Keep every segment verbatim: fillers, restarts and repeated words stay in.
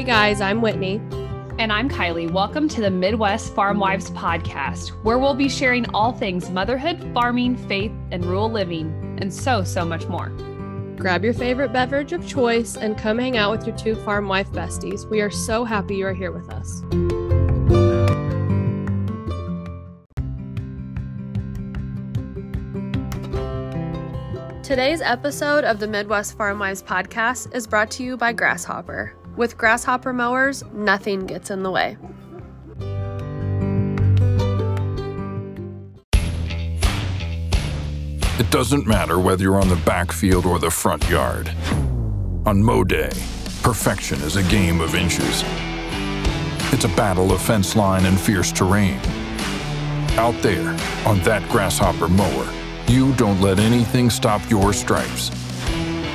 Hey guys, I'm Whitney. And I'm Kylie. Welcome to the Midwest Farm Wives podcast, where we'll be sharing all things motherhood, farming, faith, and rural living, and so, so much more. Grab your favorite beverage of choice and come hang out with your two farm wife besties. We are so happy you are here with us. Today's episode of the Midwest Farm Wives podcast is brought to you by Grasshopper. With Grasshopper mowers, nothing gets in the way. It doesn't matter whether you're on the backfield or the front yard. On mow day, perfection is a game of inches. It's a battle of fence line and fierce terrain. Out there, on that Grasshopper mower, you don't let anything stop your stripes.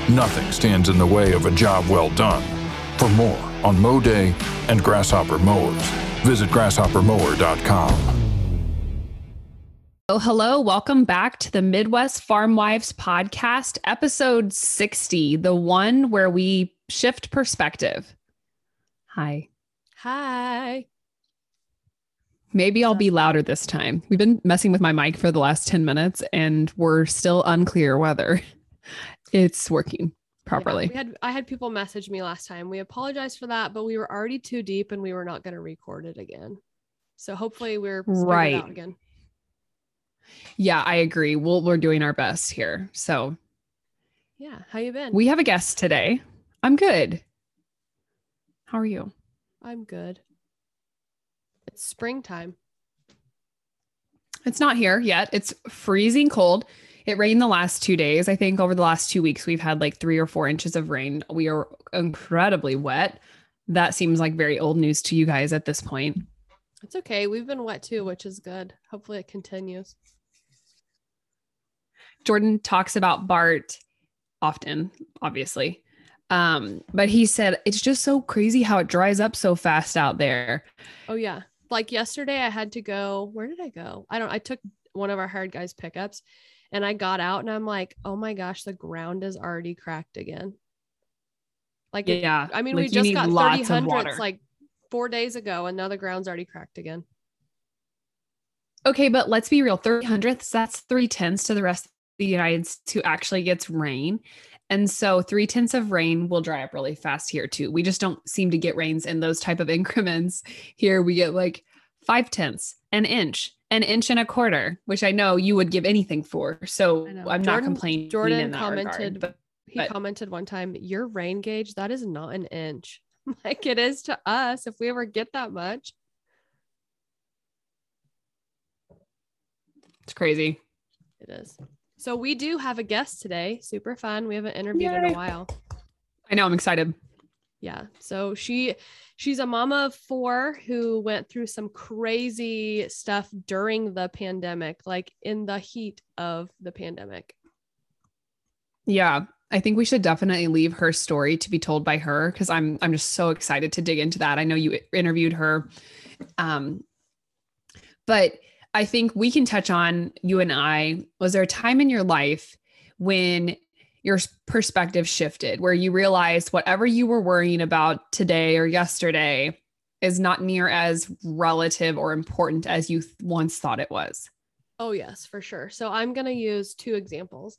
Nothing stands in the way of a job well done. For more on Mow Day and Grasshopper Mowers, visit grasshopper mower dot com. Oh, hello. Welcome back to the Midwest Farm Wives podcast, episode sixty, the one where we shift perspective. Hi. Hi. Maybe I'll be louder this time. We've been messing with my mic for the last ten minutes and we're still unclear whether it's working properly. Yeah, we had, I had people message me last time. We apologize for that, but we were already too deep and we were not going to record it again. So hopefully we're right out again. Yeah, I agree. We'll, we're doing our best here. So yeah. How you been? We have a guest today. I'm good. How are you? I'm good. It's springtime. It's not here yet. It's freezing cold. It rained the last two days. I think over the last two weeks, we've had like three or four inches of rain. We are incredibly wet. That seems like very old news to you guys at this point. It's okay. We've been wet too, which is good. Hopefully it continues. Jordan talks about Bart often, obviously. Um, but he said, it's just so crazy how it dries up so fast out there. Oh yeah. Like yesterday I had to go, where did I go? I don't, I took one of our hired guys pickups and I got out and I'm like, oh my gosh, the ground is already cracked again. Like, yeah, I mean, like we just got thirty hundredths like four days ago and now the ground's already cracked again. Okay. But let's be real. thirty hundredths, that's three tenths to the rest of the United States who actually gets rain. And so three tenths of rain will dry up really fast here too. We just don't seem to get rains in those type of increments here. We get like five tenths, an inch, an inch and a quarter, which I know you would give anything for. So I'm Jordan, not complaining. Jordan in that commented, regard, but, he but, commented one time, your rain gauge, that is not an inch. Like it is to us if we ever get that much. It's crazy. It is. So we do have a guest today. Super fun. We haven't interviewed Yay. in a while. I know. I'm excited. Yeah. So she, she's a mama of four who went through some crazy stuff during the pandemic, like in the heat of the pandemic. Yeah. I think we should definitely leave her story to be told by her. Cause I'm, I'm just so excited to dig into that. I know you interviewed her. Um, but I think we can touch on you and I, was there a time in your life when your perspective shifted, where you realized whatever you were worrying about today or yesterday is not near as relative or important as you th- once thought it was? Oh yes, for sure. So I'm going to use two examples.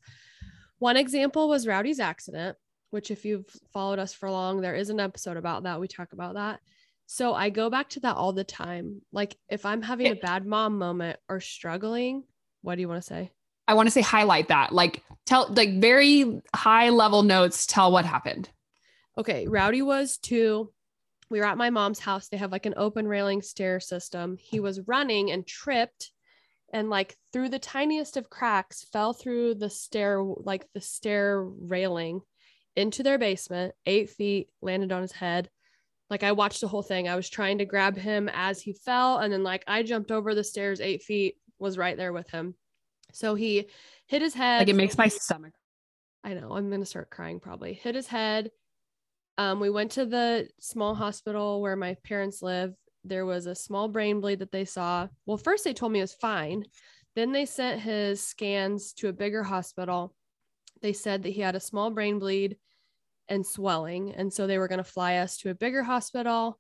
One example was Rowdy's accident, which if you've followed us for long, there is an episode about that. We talk about that. So I go back to that all the time. Like if I'm having a bad mom moment or struggling, what do you want to say? I want to say, highlight that, like tell like very high level notes, tell what happened. Okay. Rowdy was two. We were at my mom's house. They have like an open railing stair system. He was running and tripped and like through the tiniest of cracks fell through the stair, like the stair railing into their basement, eight feet, landed on his head. Like I watched the whole thing. I was trying to grab him as he fell. And then like I jumped over the stairs, eight feet, was right there with him. So he hit his head. Like it makes my stomach. I know. I'm going to start crying probably. Hit his head. Um, we went to the small hospital where my parents live. There was a small brain bleed that they saw. Well, first they told me it was fine. Then they sent his scans to a bigger hospital. They said that he had a small brain bleed. and swelling. And so they were going to fly us to a bigger hospital.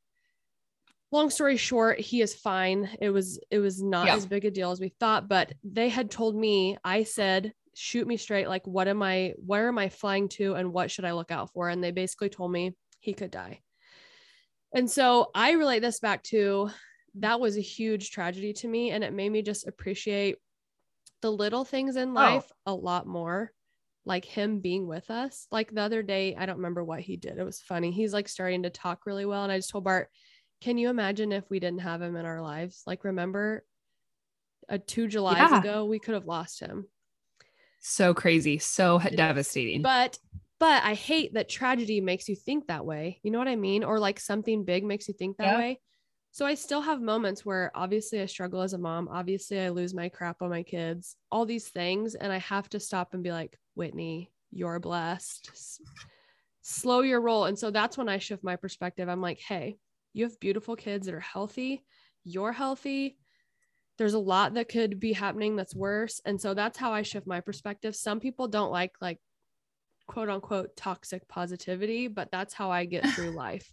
Long story short, he is fine. It was, it was not yeah. as big a deal as we thought, but they had told me, I said, shoot me straight. Like, what am I, where am I flying to? And what should I look out for? And they basically told me he could die. And so I relate this back to, that was a huge tragedy to me. And it made me just appreciate the little things in life oh. a lot more, like him being with us. Like the other day, I don't remember what he did. It was funny. He's like starting to talk really well. And I just told Bart, can you imagine if we didn't have him in our lives? Like, remember a two Julys yeah. ago, we could have lost him. So crazy. So devastating. But, but I hate that tragedy makes you think that way. You know what I mean? Or like something big makes you think that yeah. way. So I still have moments where obviously I struggle as a mom. Obviously I lose my crap on my kids, all these things. And I have to stop and be like, Whitney, you're blessed. S- slow your roll. And so that's when I shift my perspective. I'm like, hey, you have beautiful kids that are healthy. You're healthy. There's a lot that could be happening that's worse. And so that's how I shift my perspective. Some people don't like, like, quote unquote, toxic positivity, but that's how I get through life.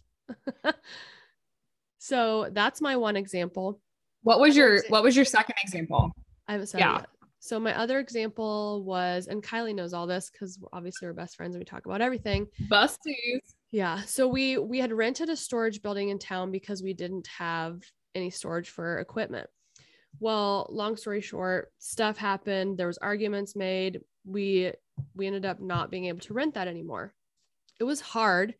So that's my one example. What was your, what was your second example? I haven't said yeah. it yet. So my other example was, and Kylie knows all this because obviously we're best friends and we talk about everything. Busties. Yeah. So we, we had rented a storage building in town because we didn't have any storage for equipment. Well, long story short, stuff happened. There was arguments made. We, we ended up not being able to rent that anymore. It was hard.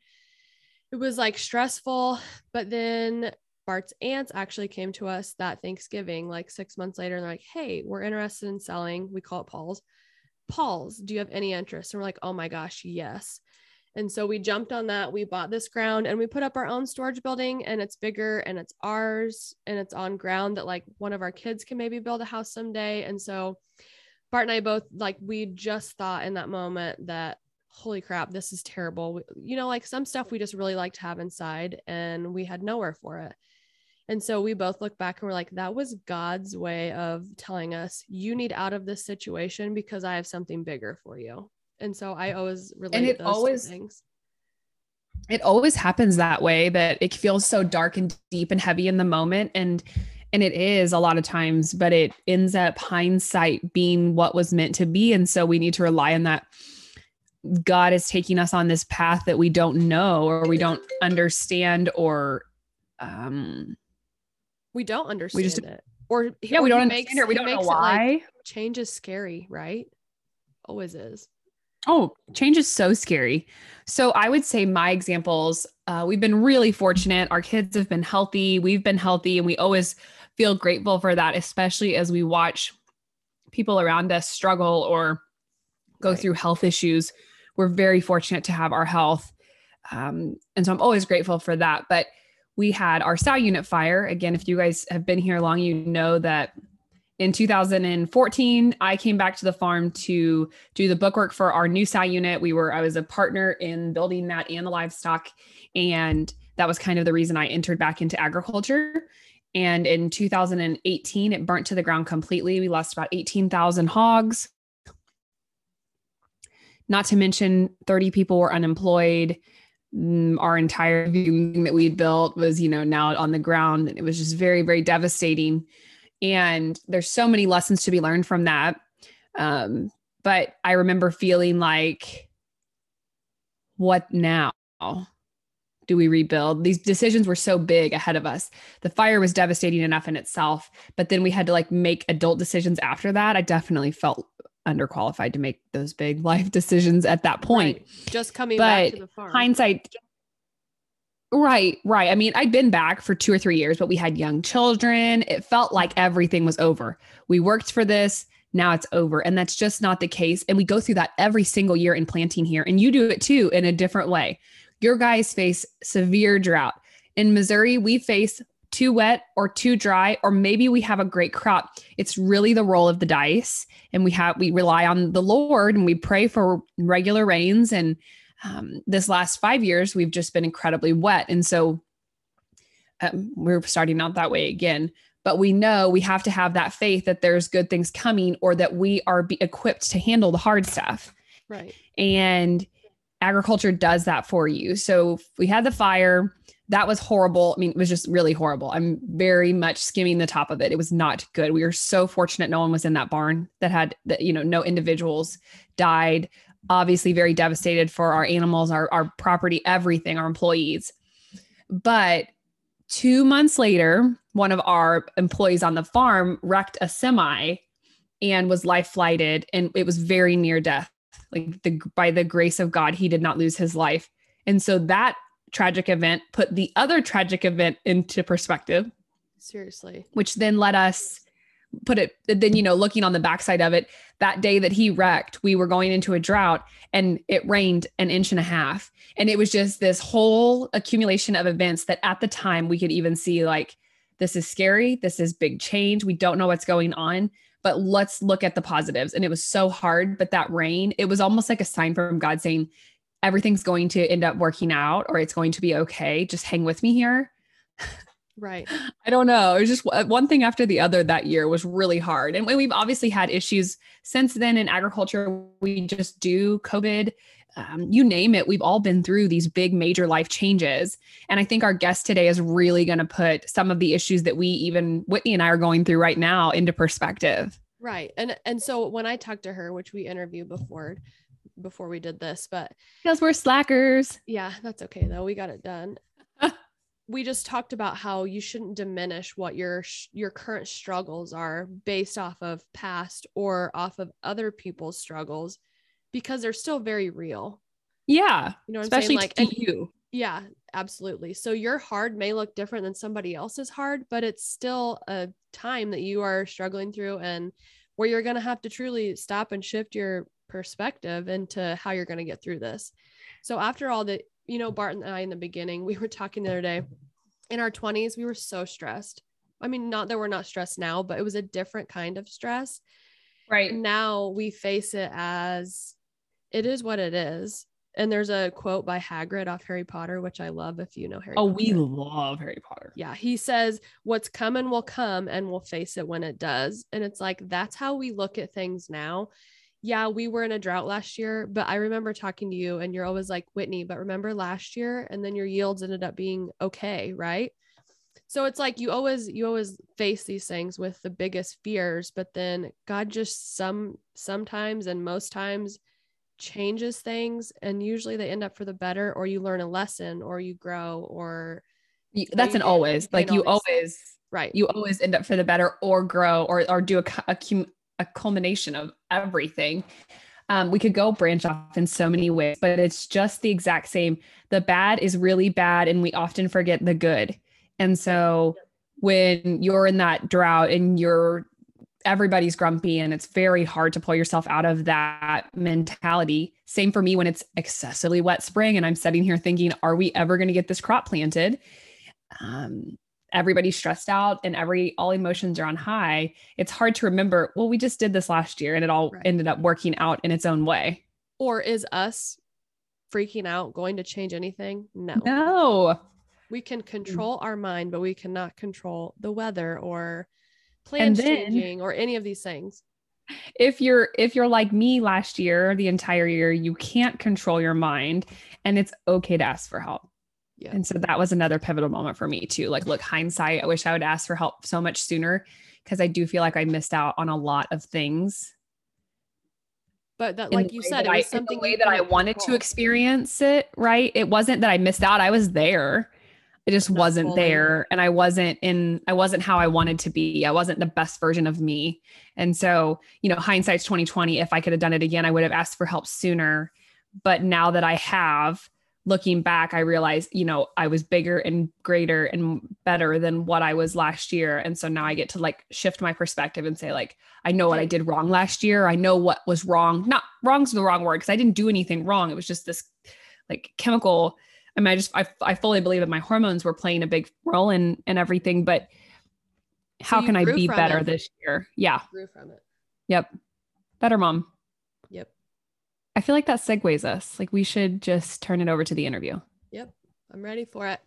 It was like stressful, but then Bart's aunts actually came to us that Thanksgiving, like six months later. And they're like, hey, we're interested in selling. We call it Paul's. Paul's, do you have any interest? And we're like, oh my gosh, yes. And so we jumped on that. We bought this ground and we put up our own storage building, and it's bigger and it's ours and it's on ground that like one of our kids can maybe build a house someday. And so Bart and I both, like, we just thought in that moment that, holy crap, this is terrible. You know, like some stuff we just really like to have inside and we had nowhere for it. And so we both look back and we're like, that was God's way of telling us you need out of this situation because I have something bigger for you. And so I always relate and it those always, two things. It always happens that way, that it feels so dark and deep and heavy in the moment. And And it is a lot of times, but it ends up hindsight being what was meant to be. And so we need to rely on that. God is taking us on this path that we don't know, or we don't understand, or, um, we don't understand we just, it. Or yeah, we don't understand it. We don't know why. Like, change is scary, right? Always is. Oh, change is so scary. So I would say my examples, uh, we've been really fortunate. Our kids have been healthy. We've been healthy, and we always feel grateful for that, especially as we watch people around us struggle or go right. through health issues. We're very fortunate to have our health. Um, and so I'm always grateful for that. But we had our sow unit fire. Again, if you guys have been here long, you know that in two thousand fourteen, I came back to the farm to do the bookwork for our new sow unit. We were, I was a partner in building that and the livestock. And that was kind of the reason I entered back into agriculture. And in two thousand eighteen, it burnt to the ground completely. We lost about eighteen thousand hogs. Not to mention thirty people were unemployed. Our entire thing that we built was, you know, now on the ground, and it was just very, very devastating. And there's so many lessons to be learned from that. Um, but I remember feeling like, what now? Do we rebuild? These decisions were so big ahead of us. The fire was devastating enough in itself, but then we had to like make adult decisions after that. I definitely felt underqualified to make those big life decisions at that point. Right. Just coming but back to the farm. Hindsight. Right. Right. I mean, I'd been back for two or three years, but we had young children. It felt like everything was over. We worked for this. Now it's over. And that's just not the case. And we go through that every single year in planting here. And you do it too, in a different way. Your guys face severe drought. In Missouri, we face too wet or too dry, or maybe we have a great crop. It's really the roll of the dice, and we have, we rely on the Lord and we pray for regular rains. And, um, this last five years, we've just been incredibly wet. And so um, we're starting out that way again, but we know we have to have that faith that there's good things coming, or that we are be equipped to handle the hard stuff. Right. And agriculture does that for you. So we had the fire. That was horrible. I mean, it was just really horrible. I'm very much skimming the top of it. It was not good. We were so fortunate no one was in that barn that had, that, you know, no individuals died. Obviously very devastated for our animals, our, our property, everything, our employees. But two months later, one of our employees on the farm wrecked a semi and was life flighted. And it was very near death. Like the, by the grace of God, he did not lose his life. And so that tragic event put the other tragic event into perspective. Seriously. Which then let us put it, then, you know, looking on the backside of it, that day that he wrecked, we were going into a drought and it rained an inch and a half. And it was just this whole accumulation of events that at the time we could even see, like, this is scary. This is big change. We don't know what's going on, but let's look at the positives. And it was so hard, but that rain, it was almost like a sign from God saying, everything's going to end up working out, or it's going to be okay. Just hang with me here. Right. I don't know. It was just one thing after the other that year was really hard. And we've obviously had issues since then in agriculture. We just do COVID, um, you name it. We've all been through these big major life changes. And I think our guest today is really going to put some of the issues that we, even Whitney and I, are going through right now into perspective. Right. And, and so when I talked to her, which we interviewed before, before we did this, but because we're slackers. Yeah, that's okay though. We got it done. We just talked about how you shouldn't diminish what your, your current struggles are based off of past or off of other people's struggles, because they're still very real. Yeah. You know what I'm saying? Like, to you. Yeah, absolutely. So your hard may look different than somebody else's hard, but it's still a time that you are struggling through and where you're going to have to truly stop and shift your perspective into how you're going to get through this. So after all that, you know, Bart and I, in the beginning, we were talking the other day, in our twenties, we were so stressed. I mean, not that we're not stressed now, but it was a different kind of stress. Right. And now we face it as it is what it is. And there's a quote by Hagrid off Harry Potter, which I love, if you know Harry Potter. Oh, we love Harry Potter. Yeah. He says, what's coming will come and we'll face it when it does. And it's like, that's how we look at things now. Yeah, we were in a drought last year, but I remember talking to you and you're always like, Whitney, but remember last year, and then your yields ended up being okay. Right. So it's like, you always, you always face these things with the biggest fears, but then God just some, sometimes and most times changes things. And usually they end up for the better, or you learn a lesson, or you grow, or you, that's an always, like you always, right. You always end up for the better or grow, or, or do a, a a culmination of everything. Um, we could go branch off in so many ways, but it's just the exact same. The bad is really bad, and we often forget the good. And so when you're in that drought and you're, everybody's grumpy, and it's very hard to pull yourself out of that mentality. Same for me when it's excessively wet spring and I'm sitting here thinking, are we ever going to get this crop planted? Um, Everybody's stressed out and every, all emotions are on high. It's hard to remember, well, we just did this last year and it all right. ended up working out in its own way. Or is us freaking out going to change anything? No, no, we can control our mind, but we cannot control the weather or plans then, changing or any of these things. If you're, if you're like me last year, the entire year, you can't control your mind, and it's okay to ask for help. Yeah. And so that was another pivotal moment for me too. Like, look, hindsight, I wish I would ask for help so much sooner, because I do feel like I missed out on a lot of things. But that, like you said, it was something, the way that I wanted to experience it, right? It wasn't that I missed out. I was there. I just wasn't there. And I wasn't in, I wasn't how I wanted to be. I wasn't the best version of me. And so, you know, hindsight's twenty twenty, if I could have done it again, I would have asked for help sooner. But now that I have, looking back, I realized, you know, I was bigger and greater and better than what I was last year. And so now I get to, like, shift my perspective and say, like, I know what I did wrong last year. I know what was wrong. Not wrong's the wrong word, because I didn't do anything wrong. It was just this, like, chemical. I mean, I just, I, I fully believe that my hormones were playing a big role in, in everything, but how so can I be better it. this year? Yeah. You grew from it. Yep. Better mom. Yep. I feel like that segues us. Like, we should just turn it over to the interview. Yep. I'm ready for it.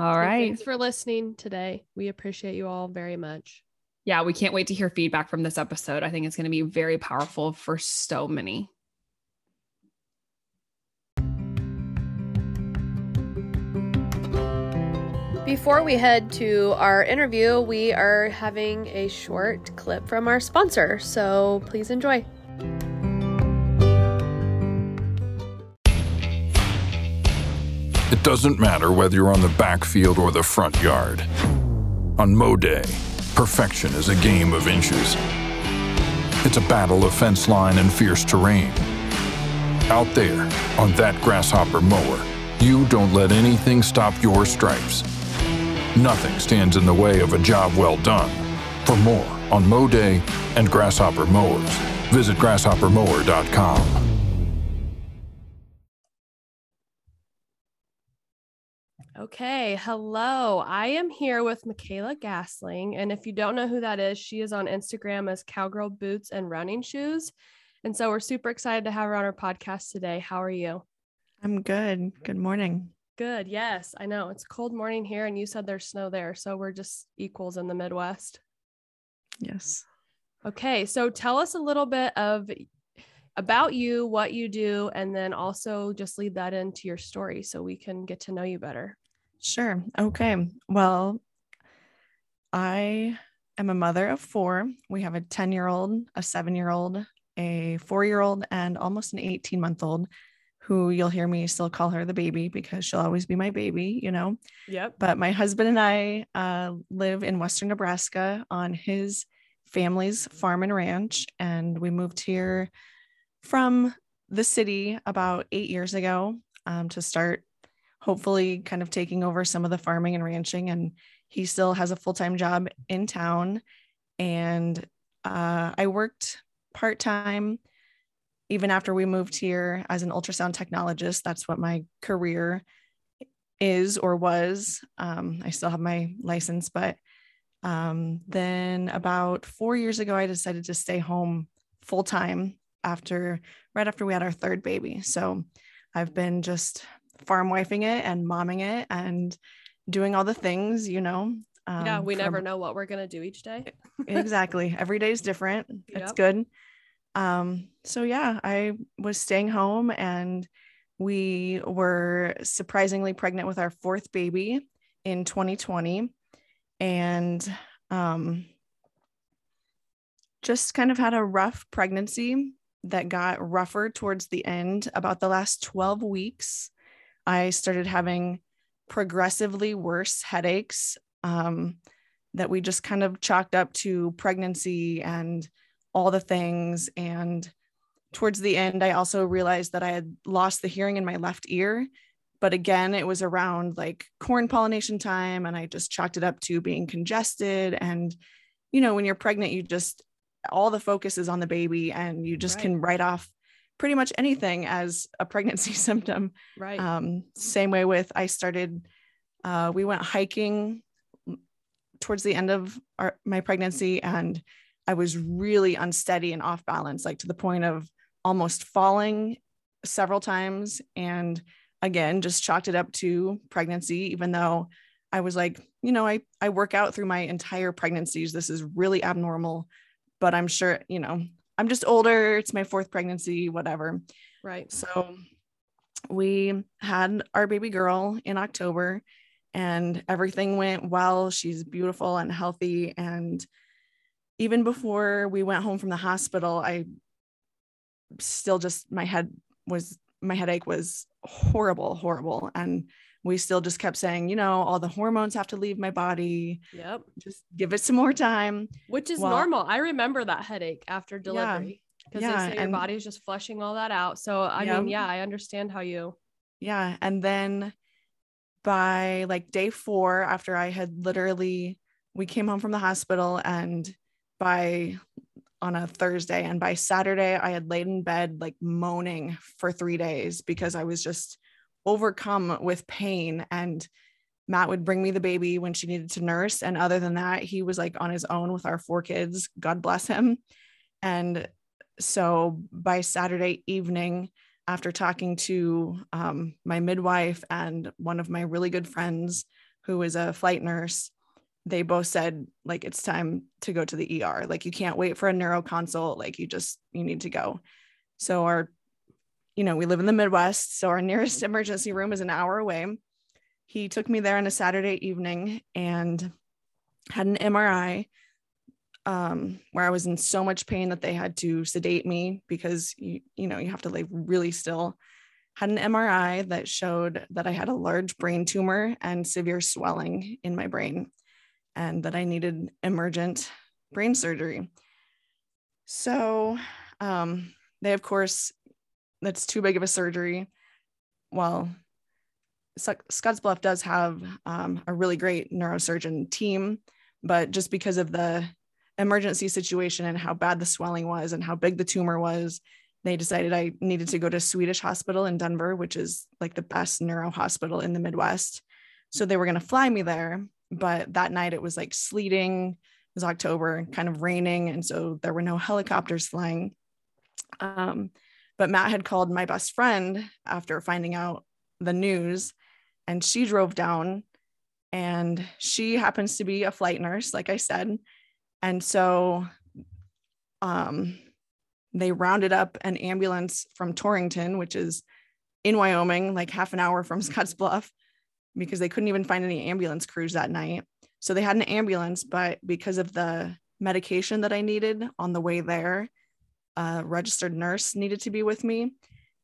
All so right. Thanks for listening today. We appreciate you all very much. Yeah. We can't wait to hear feedback from this episode. I think it's going to be very powerful for so many. before we head to our interview, we are having a short clip from our sponsor, so please enjoy. It doesn't matter whether you're on the backfield or the front yard. On mow day, perfection is a game of inches. It's a battle of fence line and fierce terrain. Out there, on that Grasshopper mower, you don't let anything stop your stripes. Nothing stands in the way of a job well done. For more on Mow Day and Grasshopper Mowers, visit grasshopper mower dot com. Okay, hello. I am here with Michaela Gasling, and if you don't know who that is, she is on Instagram as Cowgirl Boots and Running Shoes, and so we're super excited to have her on our podcast today. How are you? I'm good. Good morning. Good. Yes, I know. It's a cold morning here, and you said there's snow there, so we're just equals in the Midwest. Yes. Okay, so tell us a little bit of about you, what you do, and then also just lead that into your story so we can get to know you better. Sure. Okay. Well, I am a mother of four. We have a ten-year-old, a seven-year-old, a four-year-old, and almost an eighteen-month-old who you'll hear me still call her the baby because she'll always be my baby, you know? Yep. But my husband and I uh, live in Western Nebraska on his family's farm and ranch, and we moved here from the city about eight years ago um, to start hopefully kind of taking over some of the farming and ranching. And he still has a full-time job in town. And uh, I worked part-time even after we moved here as an ultrasound technologist. That's what my career is or was. Um, I still have my license, but um, then about four years ago, I decided to stay home full-time after, right after we had our third baby. So I've been just farm wifing it and momming it and doing all the things, you know. Um, yeah, we from... never know what we're going to do each day. Exactly. Every day is different. Yep. It's good. Um, so yeah, I was staying home and we were surprisingly pregnant with our fourth baby in twenty twenty. And, um, just kind of had a rough pregnancy that got rougher towards the end. About the last twelve weeks, I started having progressively worse headaches um, that we just kind of chalked up to pregnancy and all the things. And towards the end, I also realized that I had lost the hearing in my left ear. But again, it was around like corn pollination time, and I just chalked it up to being congested. And, you know, when you're pregnant, you just, all the focus is on the baby, and you just right. can write off pretty much anything as a pregnancy symptom. Right. Um, same way with, I started, uh, we went hiking towards the end of our, my pregnancy, and I was really unsteady and off balance, like to the point of almost falling several times. And again, just chalked it up to pregnancy, even though I was like, you know, I, I work out through my entire pregnancies. This is really abnormal, but I'm sure, you know, I'm just older. It's my fourth pregnancy, whatever. Right. So we had our baby girl in October, and everything went well. She's beautiful and healthy. And even before we went home from the hospital, I still just, my head was, my headache was horrible, horrible. And we still just kept saying, you know, all the hormones have to leave my body. Yep. Just give it some more time. Which is well, normal. I remember that headache after delivery because yeah, yeah, they say your body is just flushing all that out. So I yeah. mean, yeah, I understand how you. Yeah. And then by like day four, after I had literally, we came home from the hospital and by on a Thursday and by Saturday, I had laid in bed, like moaning for three days because I was just overcome with pain. And Matt would bring me the baby when she needed to nurse, and other than that, he was like on his own with our four kids, God bless him. And so by Saturday evening, after talking to um, my midwife and one of my really good friends who is a flight nurse, they both said, like, it's time to go to the E R. Like, you can't wait for a neuro consult. Like, you just, you need to go. So our you know, we live in the Midwest, so our nearest emergency room is an hour away. He took me there on a Saturday evening and had an M R I um, where I was in so much pain that they had to sedate me because, you, you know, you have to lay really still. Had an M R I that showed that I had a large brain tumor and severe swelling in my brain and that I needed emergent brain surgery. So um, they, of course, that's too big of a surgery. Well, Scottsbluff does have um, a really great neurosurgeon team, but just because of the emergency situation and how bad the swelling was and how big the tumor was, they decided I needed to go to Swedish Hospital in Denver, which is like the best neuro hospital in the Midwest. So they were going to fly me there, but that night it was like sleeting. It was October, kind of raining, and so there were no helicopters flying. Um, but Matt had called my best friend after finding out the news, and she drove down, and she happens to be a flight nurse, like I said. And so um, they rounded up an ambulance from Torrington, which is in Wyoming, like half an hour from Scottsbluff, because they couldn't even find any ambulance crews that night. So they had an ambulance, but because of the medication that I needed on the way there, a registered nurse needed to be with me.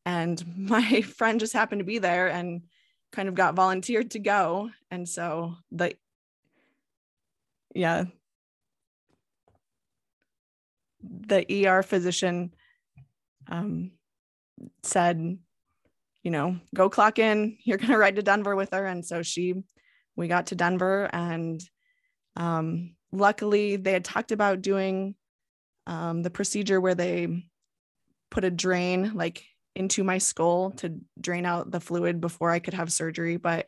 And my friend just happened to be there and kind of got volunteered to go. And so the, yeah, the E R physician um, said, you know, go clock in, you're going to ride to Denver with her. And so she, we got to Denver, and um, luckily they had talked about doing um, the procedure where they put a drain like into my skull to drain out the fluid before I could have surgery, but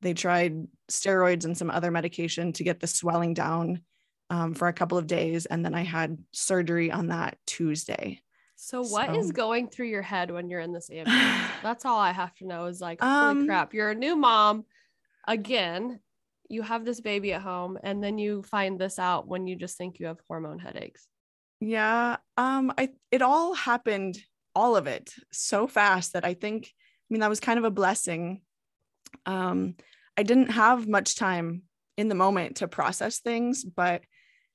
they tried steroids and some other medication to get the swelling down um, for a couple of days. And then I had surgery on that Tuesday. So what so. is going through your head when you're in this ambulance? That's all I have to know is like, holy um, crap, you're a new mom. Again, you have this baby at home, and then you find this out when you just think you have hormone headaches. Yeah. Um, I, it all happened all of it so fast that I think, I mean, that was kind of a blessing. Um, I didn't have much time in the moment to process things, but,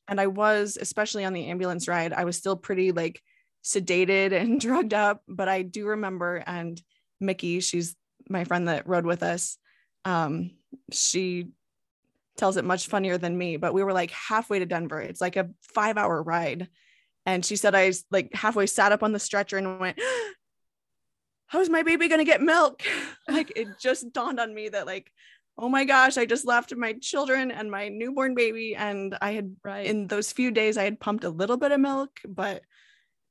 and I was, especially on the ambulance ride, I was still pretty like sedated and drugged up, but I do remember, and Mickey, she's my friend that rode with us. Um, she tells it much funnier than me, but we were like halfway to Denver. It's like a five hour ride. And she said, I like halfway sat up on the stretcher and went, how's my baby going to get milk? Like, it just dawned on me that like, oh my gosh, I just left my children and my newborn baby. And I had, right. in those few days, I had pumped a little bit of milk, but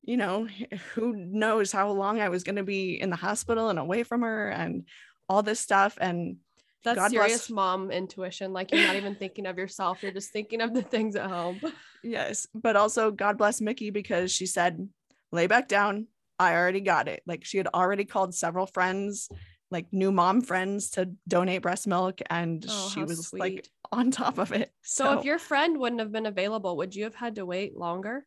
you know, who knows how long I was going to be in the hospital and away from her and all this stuff. And that's God serious bless. Mom intuition. Like, you're not even thinking of yourself. You're just thinking of the things at home. Yes. But also God bless Mickey, because she said, lay back down. I already got it. Like, she had already called several friends, like new mom friends, to donate breast milk. And oh, she was sweet. Like on top of it. So, so if your friend wouldn't have been available, would you have had to wait longer?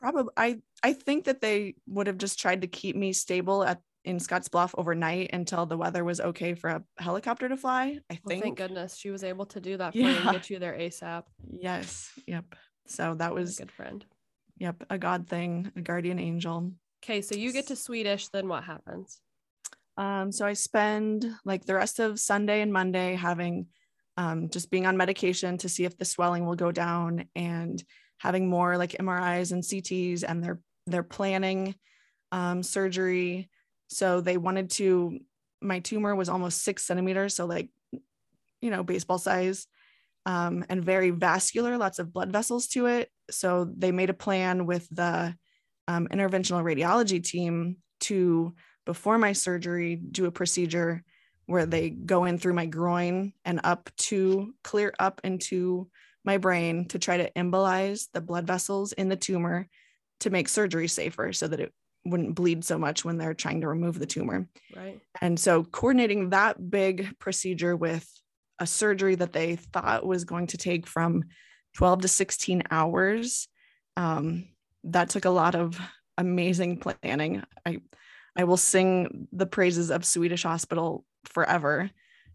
Probably. I, I think that they would have just tried to keep me stable at in Scottsbluff overnight until the weather was okay for a helicopter to fly. I think well, thank goodness she was able to do that for yeah. you and get you there ASAP. Yes. Yep. So that was a good friend. Yep. A God thing, a guardian angel. Okay. So you get to Swedish, then what happens? Um, so I spend like the rest of Sunday and Monday having, um, just being on medication to see if the swelling will go down, and having more like M R Is and C Ts, and they're, they're planning, um, surgery. So they wanted to, my tumor was almost six centimeters. So like, you know, baseball size, um, and very vascular, lots of blood vessels to it. So they made a plan with the um, interventional radiology team to, before my surgery, do a procedure where they go in through my groin and up to clear up into my brain to try to embolize the blood vessels in the tumor to make surgery safer so that it wouldn't bleed so much when they're trying to remove the tumor. Right. And so coordinating that big procedure with a surgery that they thought was going to take from twelve to sixteen hours. Um, that took a lot of amazing planning. I, I will sing the praises of Swedish Hospital forever.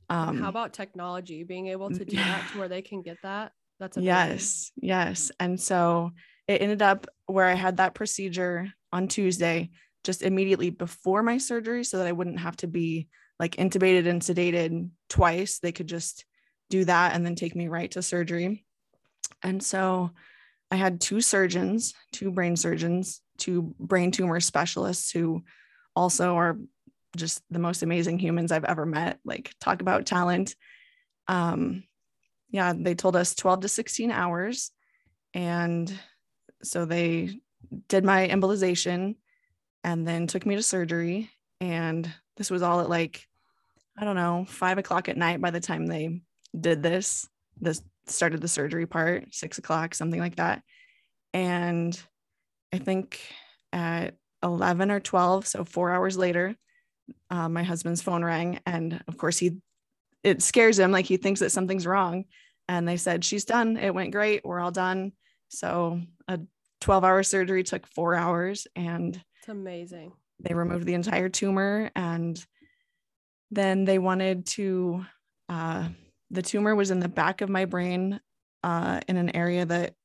Um, how about technology, being able to do that to where they can get that? That's amazing. Yes. Yes. And so it ended up where I had that procedure on Tuesday, just immediately before my surgery, so that I wouldn't have to be like intubated and sedated twice. They could just do that and then take me right to surgery. And so I had two surgeons, two brain surgeons, two brain tumor specialists who also are just the most amazing humans I've ever met. Like, talk about talent. Um, yeah, they told us twelve to sixteen hours. And so they did my embolization and then took me to surgery. And this was all at like, I don't know, five o'clock at night by the time they did this, this started the surgery part, six o'clock, something like that. And I think at eleven or twelve, so four hours later, Uh, my husband's phone rang, and of course he, it scares him. Like, he thinks that something's wrong, and they said, she's done. It went great. We're all done. So a twelve hour surgery took four hours and it's amazing. They removed the entire tumor. And then they wanted to, uh, the tumor was in the back of my brain, uh, in an area that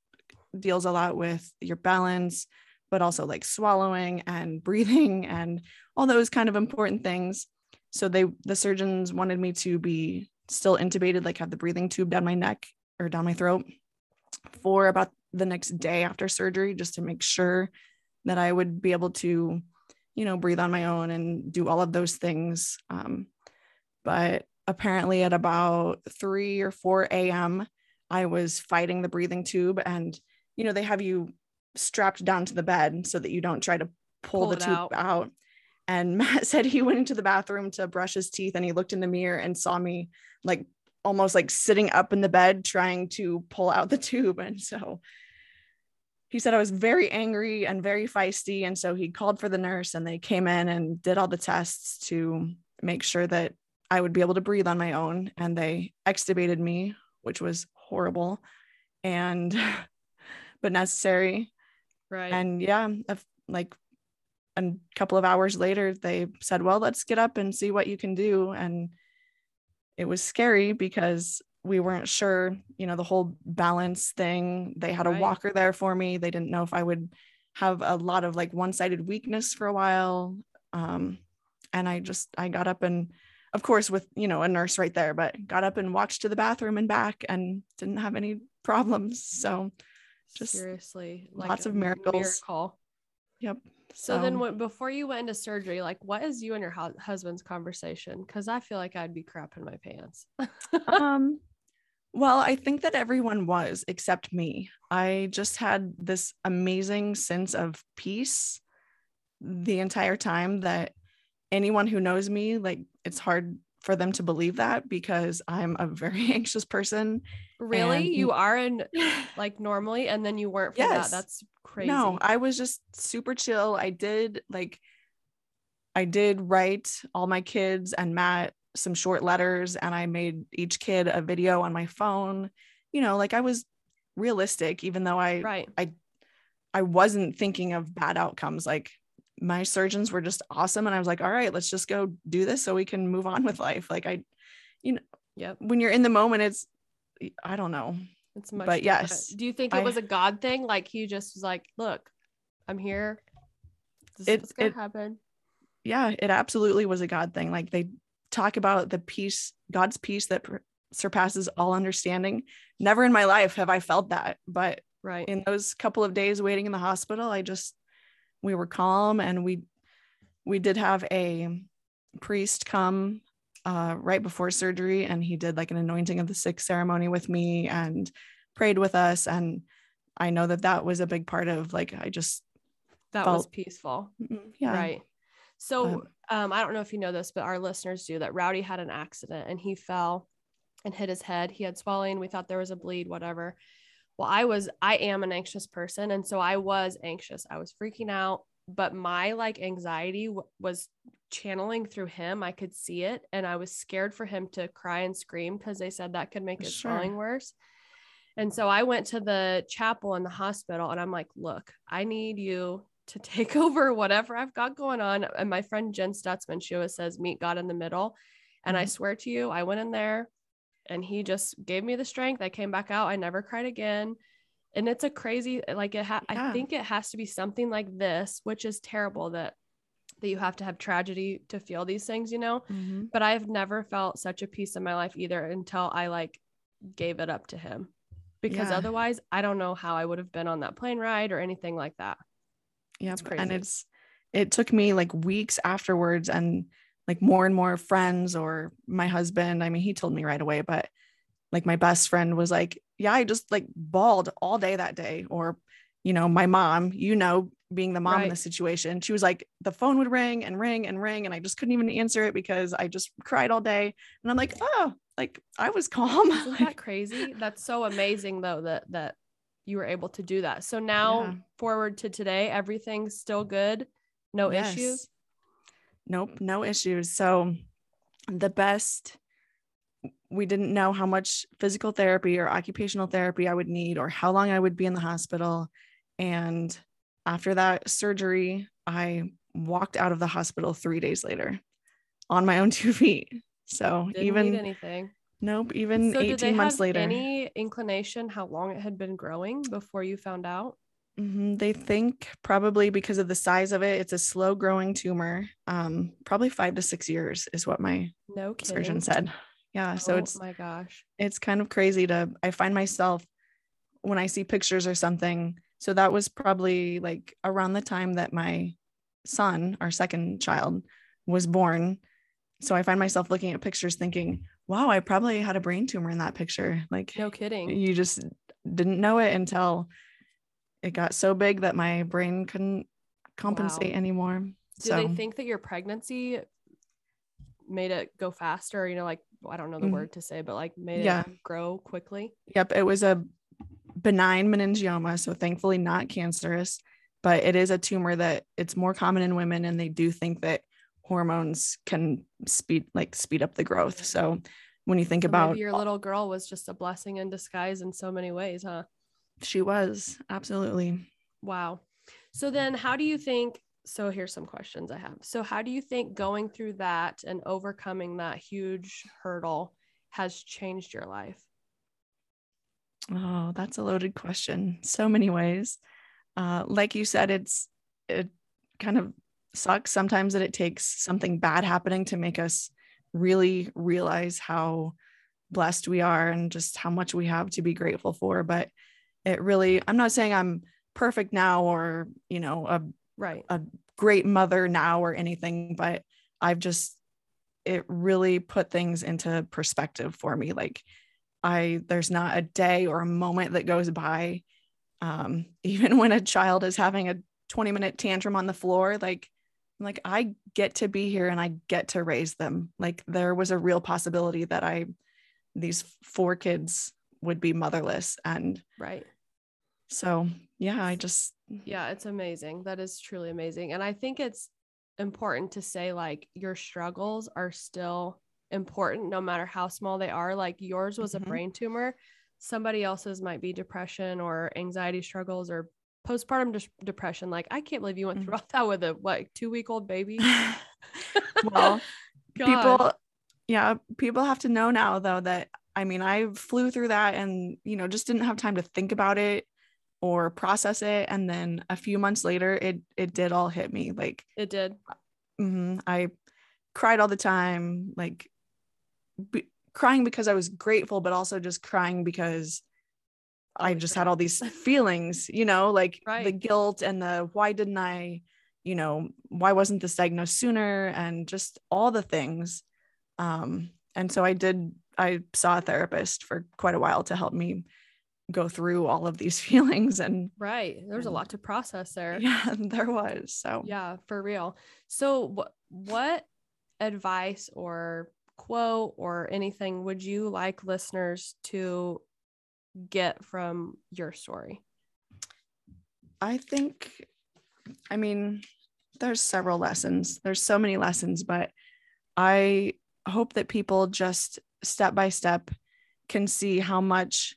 deals a lot with your balance, but also like swallowing and breathing and all those kind of important things. So they, the surgeons wanted me to be still intubated, like have the breathing tube down my neck or down my throat for about the next day after surgery, just to make sure that I would be able to, you know, breathe on my own and do all of those things. Um, but apparently at about three or four a.m., I was fighting the breathing tube, and, you know, they have you strapped down to the bed so that you don't try to pull, pull the tube out. out. And Matt said he went into the bathroom to brush his teeth, and he looked in the mirror and saw me like almost like sitting up in the bed trying to pull out the tube. And so he said I was very angry and very feisty. And so he called for the nurse, and they came in and did all the tests to make sure that I would be able to breathe on my own. And they extubated me, which was horrible and but necessary. Right. And yeah, like a couple of hours later, they said, well, let's get up and see what you can do. And it was scary because we weren't sure, you know, the whole balance thing. They had a right. walker there for me. They didn't know if I would have a lot of like one-sided weakness for a while. Um, and I just, I got up and of course with, you know, a nurse right there, but got up and walked to the bathroom and back and didn't have any problems. So just seriously, like lots of miracles. Miracle. Yep. So, so then what, before you went into surgery, like what is you and your hu- husband's conversation? 'Cause I feel like I'd be crapping my pants. um, well, I think that everyone was except me. I just had this amazing sense of peace the entire time that anyone who knows me, like it's hard for them to believe that because I'm a very anxious person. Really? And you are in like normally, and then you weren't for yes. that. That's crazy. No, I was just super chill. I did like, I did write all my kids and Matt some short letters, and I made each kid a video on my phone. You know, like I was realistic, even though I, right. I, I wasn't thinking of bad outcomes. Like, my surgeons were just awesome. And I was like, all right, let's just go do this so we can move on with life. Like I, you know, yep. when you're in the moment, it's, I don't know. It's much but different. Yes. Do you think it I, was a God thing? Like he just was like, look, I'm here. This it, is going to happen. Yeah, it absolutely was a God thing. Like they talk about the peace, God's peace that pr- surpasses all understanding. Never in my life have I felt that, but right. in those couple of days waiting in the hospital, I just, we were calm, and we, we did have a priest come uh, right before surgery, and he did like an anointing of the sick ceremony with me and prayed with us. And I know that that was a big part of like, I just, that felt, was peaceful. Yeah. Right. So um, I don't know if you know this, but our listeners do, that Rowdy had an accident and he fell and hit his head. He had swelling. We thought there was a bleed, whatever. Well, I was, I am an anxious person. And so I was anxious. I was freaking out, but my like anxiety w- was channeling through him. I could see it. And I was scared for him to cry and scream because they said that could make his sure. swelling worse. And so I went to the chapel in the hospital and I'm like, look, I need you to take over whatever I've got going on. And my friend, Jen Stutzman, she always says, meet God in the middle. And I swear to you, I went in there and he just gave me the strength. I came back out. I never cried again. And it's a crazy, like it, ha- yeah. I think it has to be something like this, which is terrible that, that you have to have tragedy to feel these things, you know, mm-hmm. but I've never felt such a peace in my life either until I like gave it up to him, because yeah. otherwise I don't know how I would have been on that plane ride or anything like that. Yeah. It's crazy. And it's, it took me like weeks afterwards and like more and more friends or my husband. I mean, he told me right away, but like my best friend was like, yeah, I just like bawled all day that day. Or, you know, my mom, you know, being the mom right. in the situation, she was like, the phone would ring and ring and ring. And I just couldn't even answer it because I just cried all day. And I'm like, oh, like I was calm. Isn't that crazy? That's so amazing though, that, that you were able to do that. So now yeah. forward to today, everything's still good. No yes. issues. Nope. No issues. So the best, we didn't know how much physical therapy or occupational therapy I would need or how long I would be in the hospital. And after that surgery, I walked out of the hospital three days later on my own two feet. So didn't even need anything. Nope. Even so eighteen months later. Any inclination how long it had been growing before you found out? Mm-hmm. They think probably because of the size of it, it's a slow growing tumor. Um, probably five to six years is what my no surgeon said. Yeah. So oh, it's, my gosh, it's kind of crazy to, I find myself when I see pictures or something. So that was probably like around the time that my son, our second child, was born. So I find myself looking at pictures thinking, wow, I probably had a brain tumor in that picture. Like no kidding. You just didn't know it until it got so big that my brain couldn't compensate wow. anymore. Do so. They think that your pregnancy made it go faster? You know, like, I don't know the mm-hmm. word to say, but like made yeah. it grow quickly. Yep. It was a benign meningioma. So thankfully not cancerous, but it is a tumor that it's more common in women. And they do think that hormones can speed, like speed up the growth. So when you think so about maybe your little girl was just a blessing in disguise in so many ways, huh? She was. Absolutely. Wow. So then how do you think, so here's some questions I have. So how do you think going through that and overcoming that huge hurdle has changed your life? Oh, that's a loaded question. So many ways. Uh, like you said, it's, it kind of sucks sometimes that it takes something bad happening to make us really realize how blessed we are and just how much we have to be grateful for. But it really, I'm not saying I'm perfect now or, you know, a right. a great mother now or anything, but I've just, it really put things into perspective for me. Like I, there's not a day or a moment that goes by, um, even when a child is having a twenty minute tantrum on the floor, like, I'm like, I get to be here and I get to raise them. Like there was a real possibility that I, these four kids would be motherless. And right. So yeah, I just, yeah, it's amazing. That is truly amazing. And I think it's important to say like your struggles are still important no matter how small they are. Like yours was mm-hmm. a brain tumor. Somebody else's might be depression or anxiety struggles or postpartum de- depression. Like, I can't believe you went through all that with a what two week old baby. Well, people, yeah, people have to know now though that, I mean, I flew through that and, you know, just didn't have time to think about it or process it. And then a few months later, it, it did all hit me. Like it did. Mm-hmm, I cried all the time, like be- crying because I was grateful, but also just crying because oh, I just God. had all these feelings, you know, like right. the guilt and the, why didn't I, you know, why wasn't this diagnosed sooner? And just all the things. Um, and so I did I saw a therapist for quite a while to help me go through all of these feelings. And right. There's a lot to process there. Yeah, there was. So yeah, for real. So wh- what advice or quote or anything would you like listeners to get from your story? I think, I mean, there's several lessons. There's so many lessons, but I hope that people just step by step can see how much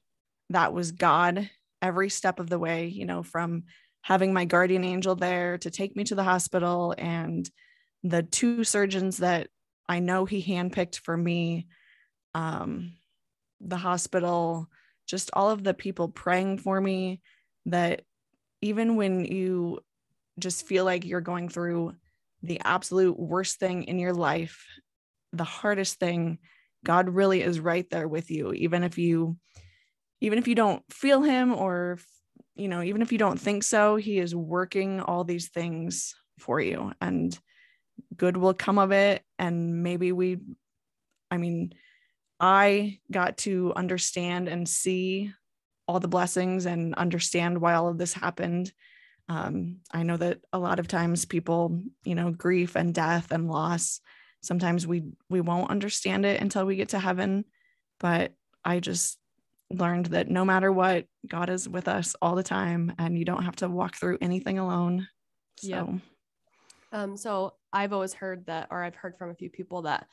that was God every step of the way, you know, from having my guardian angel there to take me to the hospital and the two surgeons that I know he handpicked for me, um, the hospital, just all of the people praying for me, that even when you just feel like you're going through the absolute worst thing in your life, the hardest thing, God really is right there with you. Even if you, even if you don't feel him, or, you know, even if you don't think so, he is working all these things for you, and good will come of it. And maybe we, I mean, I got to understand and see all the blessings and understand why all of this happened. Um, I know that a lot of times people, you know, grief and death and loss, sometimes we, we won't understand it until we get to heaven. But I just learned that no matter what, God is with us all the time, and you don't have to walk through anything alone. So, yep. um, so I've always heard that, or I've heard from a few people that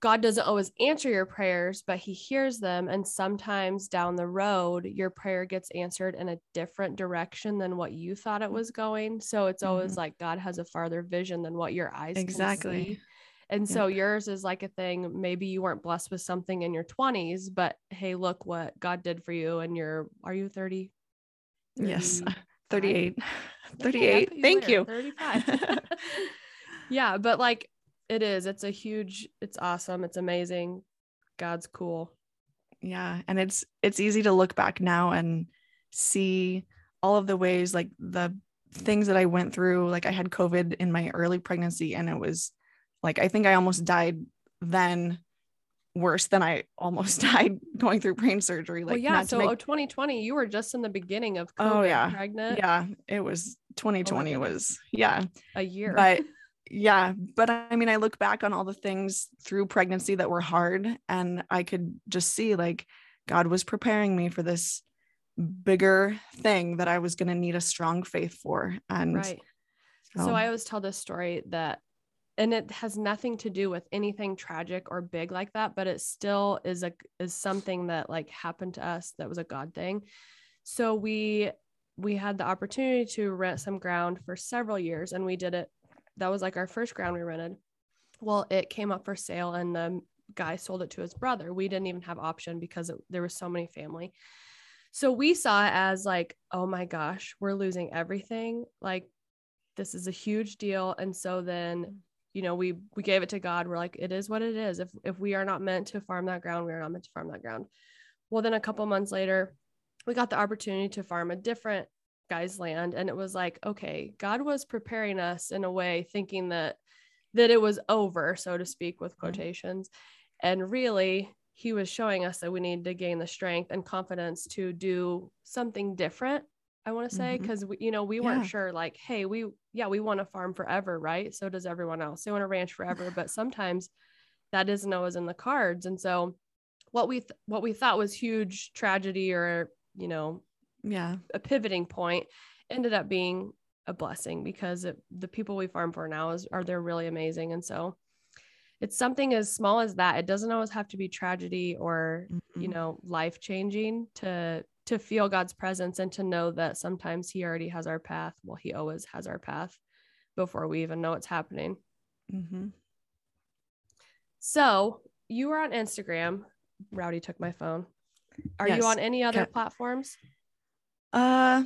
God doesn't always answer your prayers, but he hears them. And sometimes down the road, your prayer gets answered in a different direction than what you thought it was going. So it's always mm-hmm. like God has a farther vision than what your eyes exactly. can see. And yeah. so yours is like a thing. Maybe you weren't blessed with something in your twenties, but hey, look what God did for you. And you're, are you thirty? Yes. thirty-eight. thirty-eight. Okay, thank you. thirty-five. Yeah. But like, it is, it's a huge, it's awesome. It's amazing. God's cool. Yeah. And it's, it's easy to look back now and see all of the ways, like the things that I went through. Like I had COVID in my early pregnancy, and it was like, I think I almost died then, worse than I almost died going through brain surgery. Like, well, yeah. So make... oh, twenty twenty, you were just in the beginning of COVID, oh, yeah. pregnant. Yeah. It was twenty twenty oh, was yeah. a year. But yeah. But I mean, I look back on all the things through pregnancy that were hard, and I could just see like God was preparing me for this bigger thing that I was going to need a strong faith for. And right. so, so I always tell this story that, and it has nothing to do with anything tragic or big like that, but it still is a, is something that like happened to us. That was a God thing. So we, we had the opportunity to rent some ground for several years, and we did it. That was like our first ground we rented. Well, it came up for sale, and the guy sold it to his brother. We didn't even have option because it, there was so many family. So we saw it as like, oh my gosh, we're losing everything. Like this is a huge deal. And so then, you know, we, we gave it to God. We're like, it is what it is. If, if we are not meant to farm that ground, we are not meant to farm that ground. Well, then a couple months later, we got the opportunity to farm a different guy's land. And it was like, okay, God was preparing us in a way, thinking that, that it was over, so to speak, with quotations. Mm-hmm. And really he was showing us that we need to gain the strength and confidence to do something different. I want to say, because, mm-hmm. you know, we weren't yeah. sure, like, hey, we, yeah, we want to farm forever, right? So does everyone else. They want to ranch forever, but sometimes that isn't always in the cards. And so what we, th- what we thought was huge tragedy, or, you know, yeah, a pivoting point, ended up being a blessing, because it, the people we farm for now is, are, they're really amazing. And so it's something as small as that. It doesn't always have to be tragedy or, mm-hmm. you know, life-changing to, to feel God's presence, and to know that sometimes he already has our path. Well, he always has our path before we even know it's happening. Mm-hmm. So you are on Instagram. Rowdy took my phone. Are yes. you on any other Can- platforms? Uh,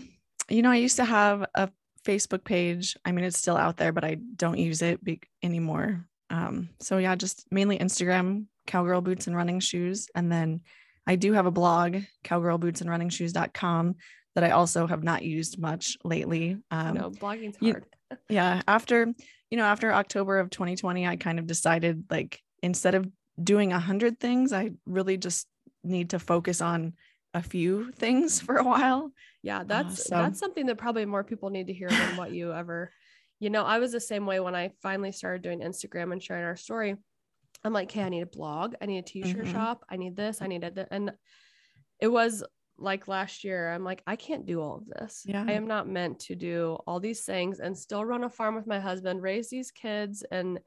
you know, I used to have a Facebook page. I mean, it's still out there, but I don't use it be- anymore. Um, so yeah, just mainly Instagram, Cowgirl Boots and Running Shoes. And then I do have a blog, cowgirl boots and running shoes dot com, that I also have not used much lately. Um, no, blogging's hard. You, yeah. After, you know, after October of twenty twenty, I kind of decided, like, instead of doing a hundred things, I really just need to focus on a few things for a while. Yeah. That's, uh, so. that's something that probably more people need to hear than what you ever, you know, I was the same way when I finally started doing Instagram and sharing our story. I'm like, okay, I need a blog. I need a t-shirt mm-hmm. shop. I need this. I need it. And it was like last year, I'm like, I can't do all of this. Yeah. I am not meant to do all these things and still run a farm with my husband, raise these kids. And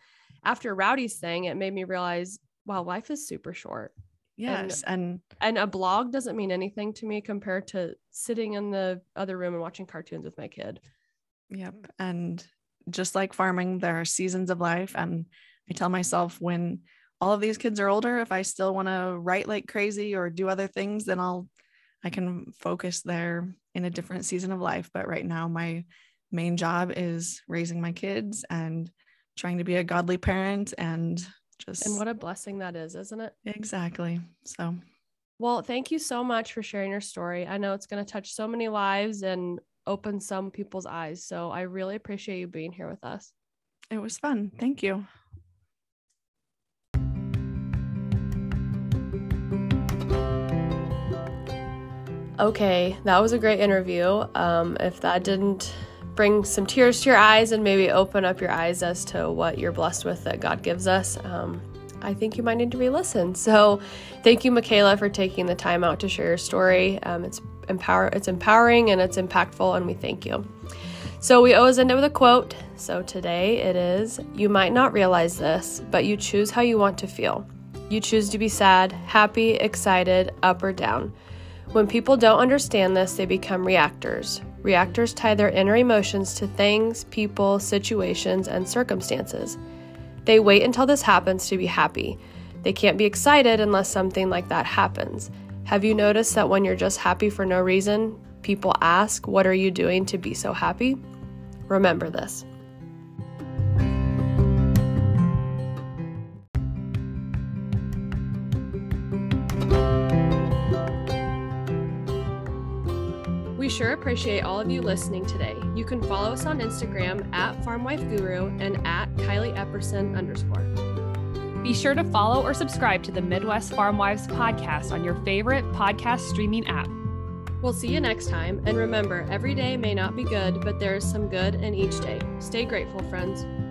after Rowdy's thing, it made me realize, wow, life is super short. Yes. And, and, and a blog doesn't mean anything to me compared to sitting in the other room and watching cartoons with my kid. Yep. And just like farming, there are seasons of life, and I tell myself when all of these kids are older, if I still want to write like crazy or do other things, then I'll, I can focus there in a different season of life. But right now, my main job is raising my kids and trying to be a godly parent, and just. And what a blessing that is, isn't it? Exactly. So. Well, thank you so much for sharing your story. I know it's going to touch so many lives and open some people's eyes. So I really appreciate you being here with us. It was fun. Thank you. Okay, that was a great interview. Um, if that didn't bring some tears to your eyes and maybe open up your eyes as to what you're blessed with that God gives us, um, I think you might need to re-listen. So thank you, Michaela, for taking the time out to share your story. Um, it's empower, it's empowering and it's impactful, and we thank you. So we always end it with a quote. So today it is, you might not realize this, but you choose how you want to feel. You choose to be sad, happy, excited, up or down. When people don't understand this, they become reactors. Reactors tie their inner emotions to things, people, situations, and circumstances. They wait until this happens to be happy. They can't be excited unless something like that happens. Have you noticed that when you're just happy for no reason, people ask, "What are you doing to be so happy?" Remember this. We sure appreciate all of you listening today. You can follow us on Instagram at FarmwifeGuru and at KylieEpperson underscore. Be sure to follow or subscribe to the Midwest Farm Wives podcast on your favorite podcast streaming app. We'll see you next time. And remember, every day may not be good, but there is some good in each day. Stay grateful, friends.